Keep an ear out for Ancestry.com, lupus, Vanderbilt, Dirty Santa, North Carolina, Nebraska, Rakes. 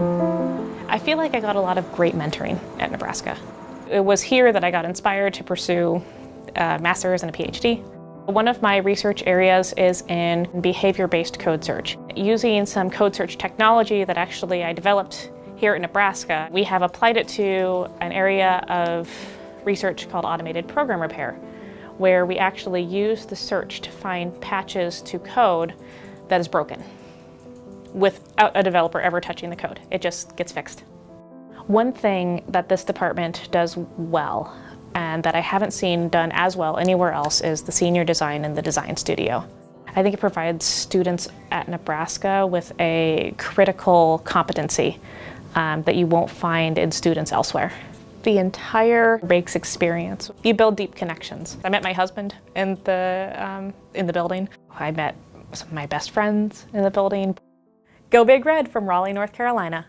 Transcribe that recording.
I feel like I got a lot of great mentoring at Nebraska. It was here that I got inspired to pursue a master's and a PhD. One of my research areas is in behavior-based code search. Using some code search technology that actually I developed here in Nebraska, we have applied it to an area of research called automated program repair, where we actually use the search to find patches to code that is broken without a developer ever touching the code. It just gets fixed. One thing that this department does well and that I haven't seen done as well anywhere else is the senior design and the design studio. I think it provides students at Nebraska with a critical competency that you won't find in students elsewhere. The entire Rakes experience, you build deep connections. I met my husband in the building. I met some of my best friends in the building. Go Big Red from Raleigh, North Carolina.